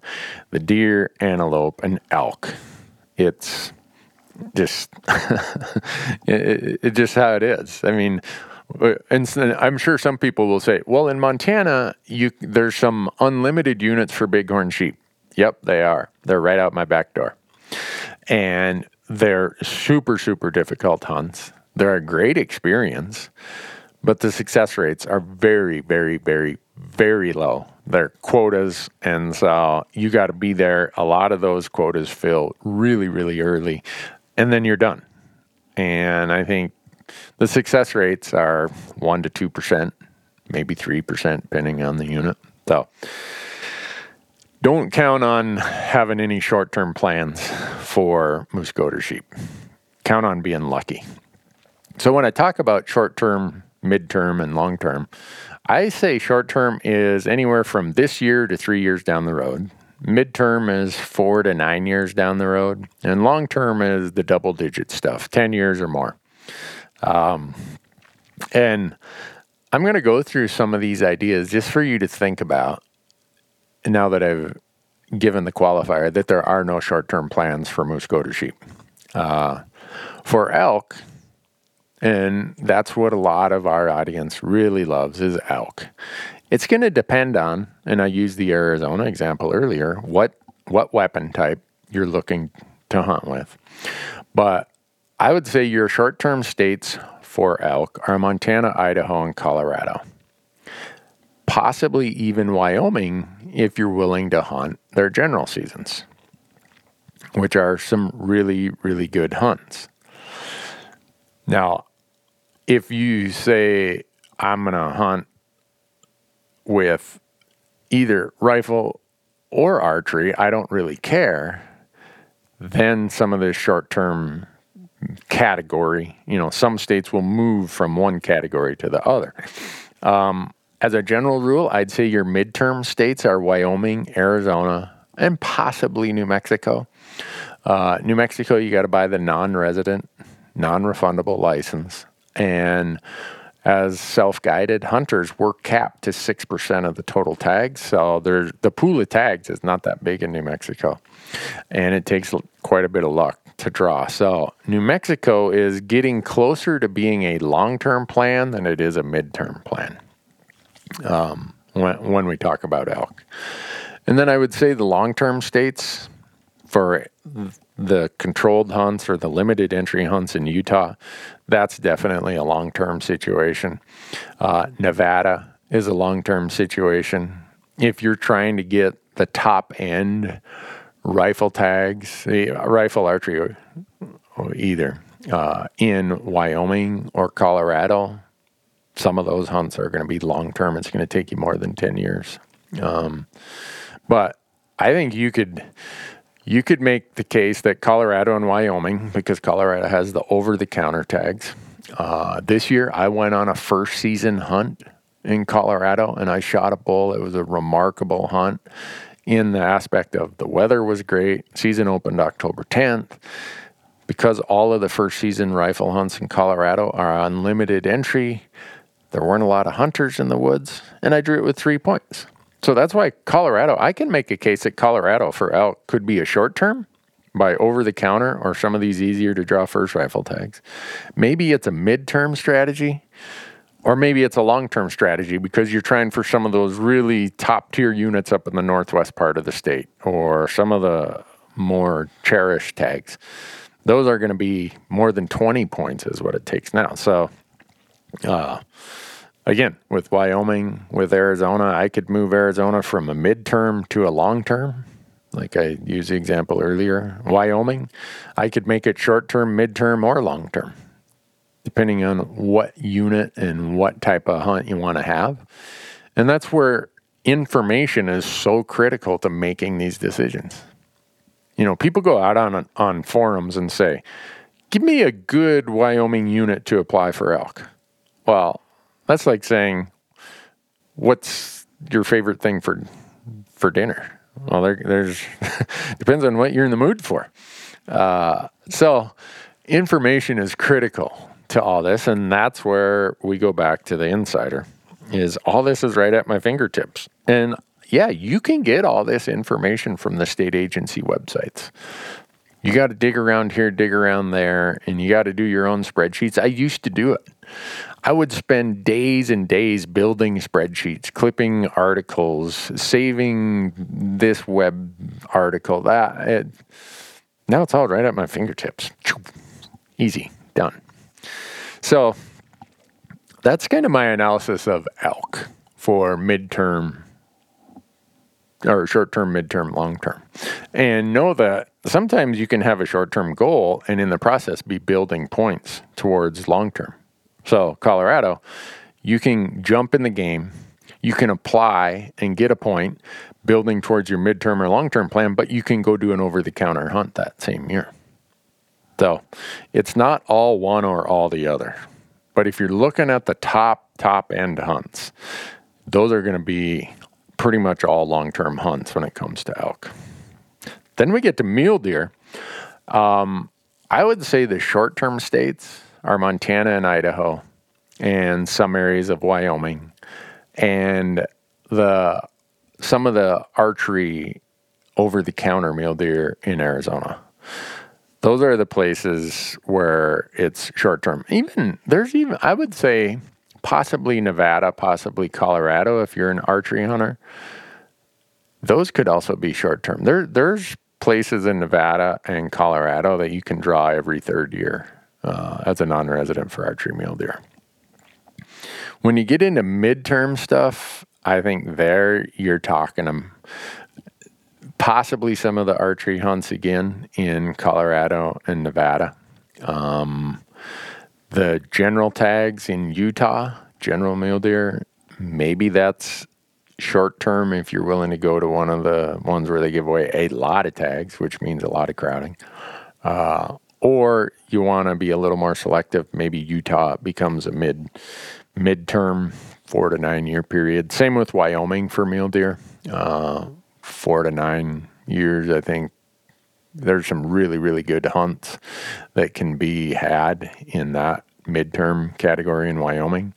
the deer, antelope, and elk. It's just, it, it, just how it is. I mean, and I'm sure some people will say, well, in Montana, you, there's some unlimited units for bighorn sheep. Yep, they are. They're right out my back door. And they're super, super difficult hunts. They're a great experience, but the success rates are very, very, very, very low. They're quotas, and so you got to be there. A lot of those quotas fill really, really early, and then you're done. And I think the success rates are one to two percent, maybe three percent, depending on the unit. So don't count on having any short-term plans for moose, goat, or sheep. Count on being lucky. So when I talk about short-term, mid-term, and long-term, I say short-term is anywhere from this year to three years down the road. Mid-term is four to nine years down the road. And long-term is the double-digit stuff, ten years or more. Um, and I'm going to go through some of these ideas just for you to think about now that I've given the qualifier that there are no short-term plans for moose, goat, or sheep. Uh, for elk, and that's what a lot of our audience really loves is elk. It's going to depend on, and I used the Arizona example earlier, what what weapon type you're looking to hunt with. But I would say your short-term states for elk are Montana, Idaho, and Colorado. Possibly even Wyoming if you're willing to hunt their general seasons, which are some really, really good hunts. Now, if you say, I'm going to hunt with either rifle or archery, I don't really care, then some of this short-term category, you know, some states will move from one category to the other. Um, as a general rule, I'd say your midterm states are Wyoming, Arizona, and possibly New Mexico. Uh, New Mexico, you got to buy the non-resident, non-refundable license, and as self-guided hunters, we're capped to six percent of the total tags, so there's, the pool of tags is not that big in New Mexico, and it takes quite a bit of luck to draw. So New Mexico is getting closer to being a long-term plan than it is a midterm plan um, when, when we talk about elk. And then I would say the long-term states for the controlled hunts or the limited entry hunts in Utah, that's definitely a long-term situation. Uh, Nevada is a long-term situation. If you're trying to get the top-end rifle tags, rifle archery or either, uh, in Wyoming or Colorado, some of those hunts are going to be long-term. It's going to take you more than ten years. Um, but I think you could... You could make the case that Colorado and Wyoming, because Colorado has the over-the-counter tags. Uh, this year, I went on a first-season hunt in Colorado, and I shot a bull. It was a remarkable hunt in the aspect of the weather was great. Season opened October tenth. Because all of the first-season rifle hunts in Colorado are on limited entry, there weren't a lot of hunters in the woods, and I drew it with three points. So that's why Colorado, I can make a case that Colorado for elk could be a short term by over-the-counter or some of these easier-to-draw first rifle tags. Maybe it's a mid-term strategy, or maybe it's a long-term strategy because you're trying for some of those really top-tier units up in the northwest part of the state or some of the more cherished tags. Those are going to be more than twenty points is what it takes now. So... uh Again, with Wyoming, with Arizona, I could move Arizona from a midterm to a long-term, like I used the example earlier. Wyoming, I could make it short-term, midterm, or long-term, depending on what unit and what type of hunt you want to have. And that's where information is so critical to making these decisions. You know, people go out on on forums and say, give me a good Wyoming unit to apply for elk. Well, that's like saying, what's your favorite thing for for dinner? Well, there, there's depends on what you're in the mood for. Uh, so information is critical to all this, and that's where we go back to the insider, is all this is right at my fingertips. And, yeah, you can get all this information from the state agency websites. You got to dig around here, dig around there, and you got to do your own spreadsheets. I used to do it. I would spend days and days building spreadsheets, clipping articles, saving this web article, that. It, now it's all right at my fingertips. Easy, done. So that's kind of my analysis of elk for midterm or short-term, midterm, long-term. And know that sometimes you can have a short-term goal and in the process be building points towards long-term. So Colorado, you can jump in the game, you can apply and get a point building towards your midterm or long-term plan, but you can go do an over-the-counter hunt that same year. So it's not all one or all the other. But if you're looking at the top, top end hunts, those are going to be pretty much all long-term hunts when it comes to elk. Then we get to mule deer. Um, I would say the short-term states are Montana and Idaho and some areas of Wyoming. And the some of the archery over-the-counter mule deer in Arizona. Those are the places where it's short-term. Even there's even, I would say, possibly Nevada, possibly Colorado, if you're an archery hunter. Those could also be short-term. There, there's places in Nevada and Colorado that you can draw every third year uh, as a non-resident for archery mule deer. When you get into midterm stuff, I think there you're talking them. Possibly some of the archery hunts again in Colorado and Nevada. Um, the general tags in Utah, general mule deer, maybe that's short term if you're willing to go to one of the ones where they give away a lot of tags, which means a lot of crowding. Uh, or you want to be a little more selective. Maybe Utah becomes a mid midterm four to nine year period. Same with Wyoming for mule deer. Uh, four to nine years, I think there's some really, really good hunts that can be had in that midterm category in Wyoming.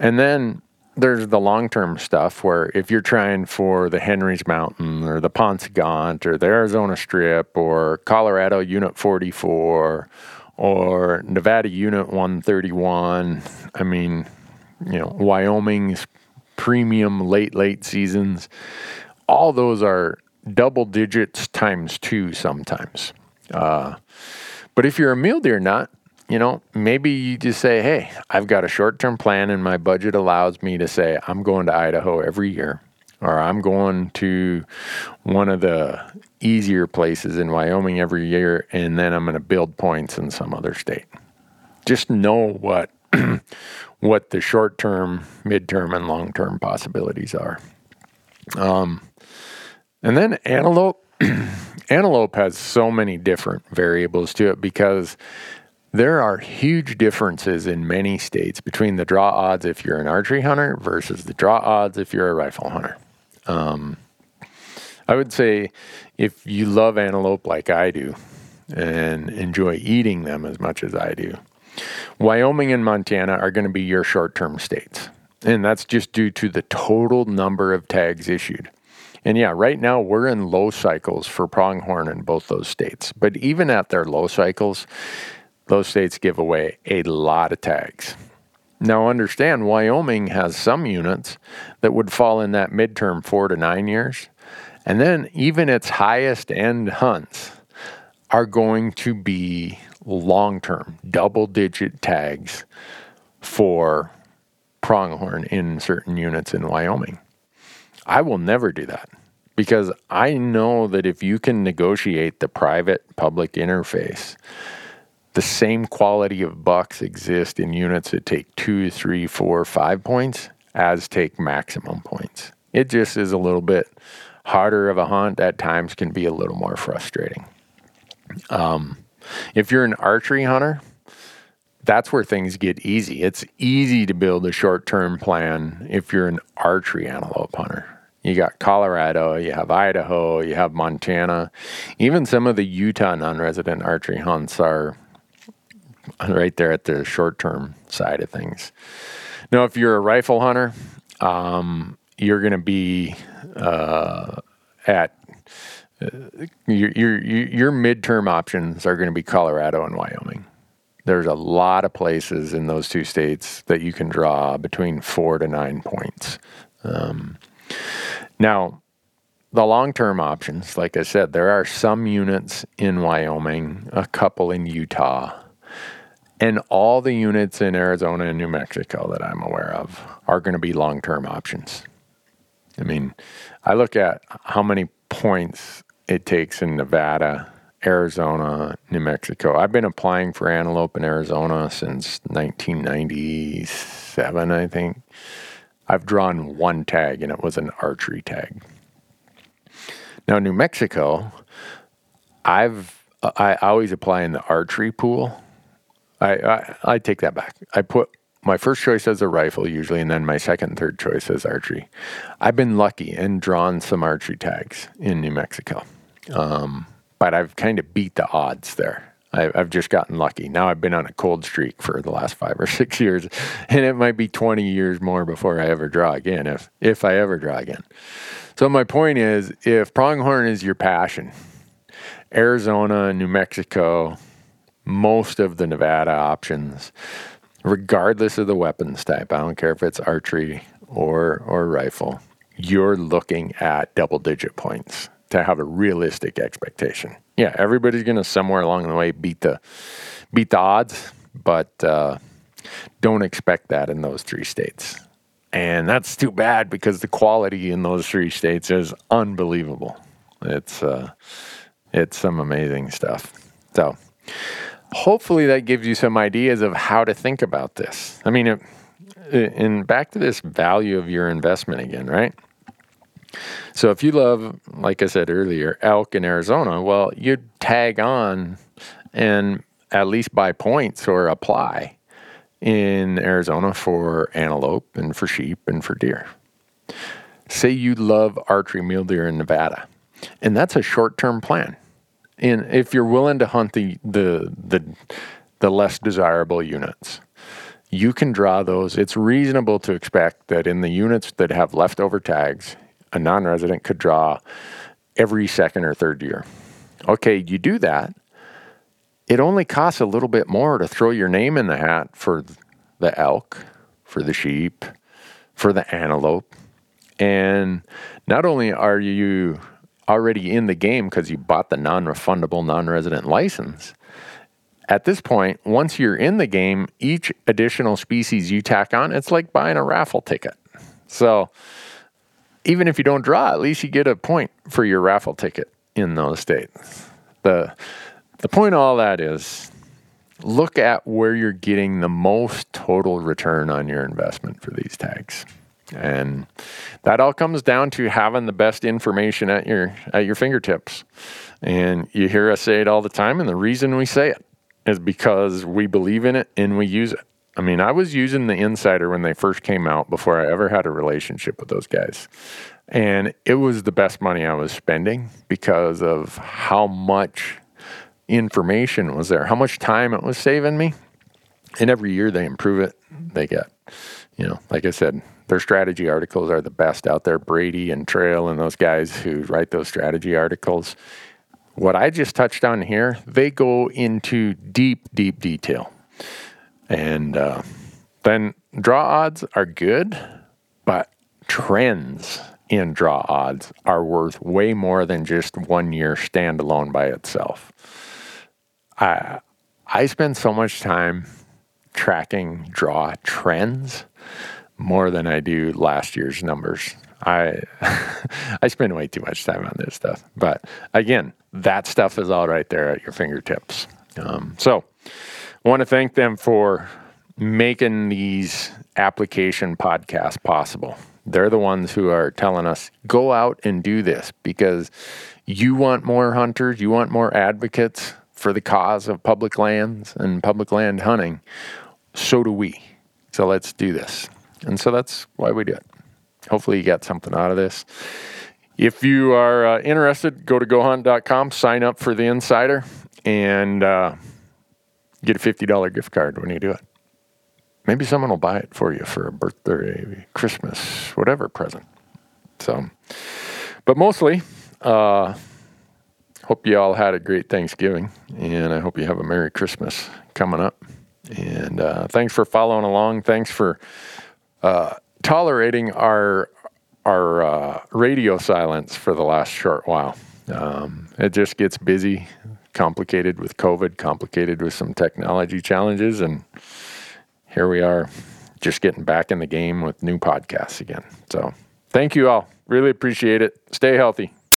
And then there's the long-term stuff where if you're trying for the Henry's Mountain or the Ponce Gaunt or the Arizona Strip or Colorado Unit forty-four or Nevada Unit one thirty-one, I mean, you know, Wyoming's premium late, late seasons, all those are double digits times two sometimes. Uh, but if you're a mule deer nut, you know, maybe you just say, hey, I've got a short-term plan and my budget allows me to say I'm going to Idaho every year or I'm going to one of the easier places in Wyoming every year and then I'm going to build points in some other state. Just know what, what the short-term, midterm, and long-term possibilities are. Um, and then antelope, antelope has so many different variables to it because there are huge differences in many states between the draw odds if you're an archery hunter versus the draw odds if you're a rifle hunter. Um, I would say if you love antelope like I do and enjoy eating them as much as I do, Wyoming and Montana are going to be your short-term states. And that's just due to the total number of tags issued. And yeah, right now we're in low cycles for pronghorn in both those states. But even at their low cycles, those states give away a lot of tags. Now understand, Wyoming has some units that would fall in that midterm four to nine years. And then even its highest end hunts are going to be long-term, double-digit tags for pronghorn in certain units in Wyoming. I will never do that because I know that if you can negotiate the private-public interface, the same quality of bucks exist in units that take two, three, four, five points as take maximum points. It just is a little bit harder of a hunt. At times can be a little more frustrating. Um, if you're an archery hunter, that's where things get easy. It's easy to build a short-term plan if you're an archery antelope hunter. You got Colorado, you have Idaho, you have Montana. Even some of the Utah non-resident archery hunts are right there at the short-term side of things. Now, if you're a rifle hunter, um, you're going to be uh, at uh, your, your, your midterm options are going to be Colorado and Wyoming. There's a lot of places in those two states that you can draw between four to nine points. Um, now, the long-term options, like I said, there are some units in Wyoming, a couple in Utah. And all the units in Arizona and New Mexico that I'm aware of are going to be long-term options. I mean, I look at how many points it takes in Nevada, Arizona, New Mexico. I've been applying for antelope in Arizona since nineteen ninety-seven, I think. I've drawn one tag, and it was an archery tag. Now, New Mexico, I've I always apply in the archery pool. I, I I take that back. I put my first choice as a rifle usually, and then my second, third choice as archery. I've been lucky and drawn some archery tags in New Mexico, um, but I've kind of beat the odds there. I, I've just gotten lucky. Now I've been on a cold streak for the last five or six years, and it might be twenty years more before I ever draw again, if if I ever draw again. So my point is, if pronghorn is your passion, Arizona, New Mexico, most of the Nevada options, regardless of the weapons type, I don't care if it's archery or or rifle, you're looking at double-digit points to have a realistic expectation. Yeah, everybody's going to somewhere along the way beat the beat the odds, but uh, don't expect that in those three states. And that's too bad, because the quality in those three states is unbelievable. It's uh, it's some amazing stuff. So hopefully that gives you some ideas of how to think about this. I mean, it, and back to this value of your investment again, right? So if you love, like I said earlier, elk in Arizona, well, you'd tag on and at least buy points or apply in Arizona for antelope and for sheep and for deer. Say you love archery mule deer in Nevada, and that's a short-term plan. And if you're willing to hunt the, the the the less desirable units, you can draw those. It's reasonable to expect that in the units that have leftover tags, a non-resident could draw every second or third year. Okay, you do that. It only costs a little bit more to throw your name in the hat for the elk, for the sheep, for the antelope. And not only are you already in the game because you bought the non-refundable non-resident license. At this point, once you're in the game, each additional species you tack on, it's like buying a raffle ticket. So even if you don't draw, at least you get a point for your raffle ticket in those states. The the point of all that is, look at where you're getting the most total return on your investment for these tags. And that all comes down to having the best information at your at your fingertips. And you hear us say it all the time, and the reason we say it is because we believe in it and we use it. I mean, I was using the Insider when they first came out before I ever had a relationship with those guys. And it was the best money I was spending because of how much information was there, how much time it was saving me. And every year they improve it. They get, you know, like I said, their strategy articles are the best out there. Brady and Trail and those guys who write those strategy articles. What I just touched on here, they go into deep, deep detail. And uh, then draw odds are good, but trends in draw odds are worth way more than just one year standalone by itself. I, I spend so much time tracking draw trends more than I do last year's numbers. I I spend way too much time on this stuff. But again, that stuff is all right there at your fingertips. Um, so I want to thank them for making these application podcasts possible. They're the ones who are telling us, go out and do this, because you want more hunters, you want more advocates for the cause of public lands and public land hunting. So do we. So let's do this. And so that's why we do it. Hopefully you got something out of this. If you are uh, interested, go to go hunt dot com, sign up for the Insider, and uh, get a fifty dollars gift card when you do it. Maybe someone will buy it for you for a birthday, Christmas, whatever present. So, but mostly, uh, hope you all had a great Thanksgiving, and I hope you have a Merry Christmas coming up. And uh, thanks for following along. Thanks for uh, tolerating our our uh, radio silence for the last short while. Um, it just gets busy. complicated with COVID, complicated with some technology challenges, and here we are just getting back in the game with new podcasts again. So thank you all. Really appreciate it. Stay healthy.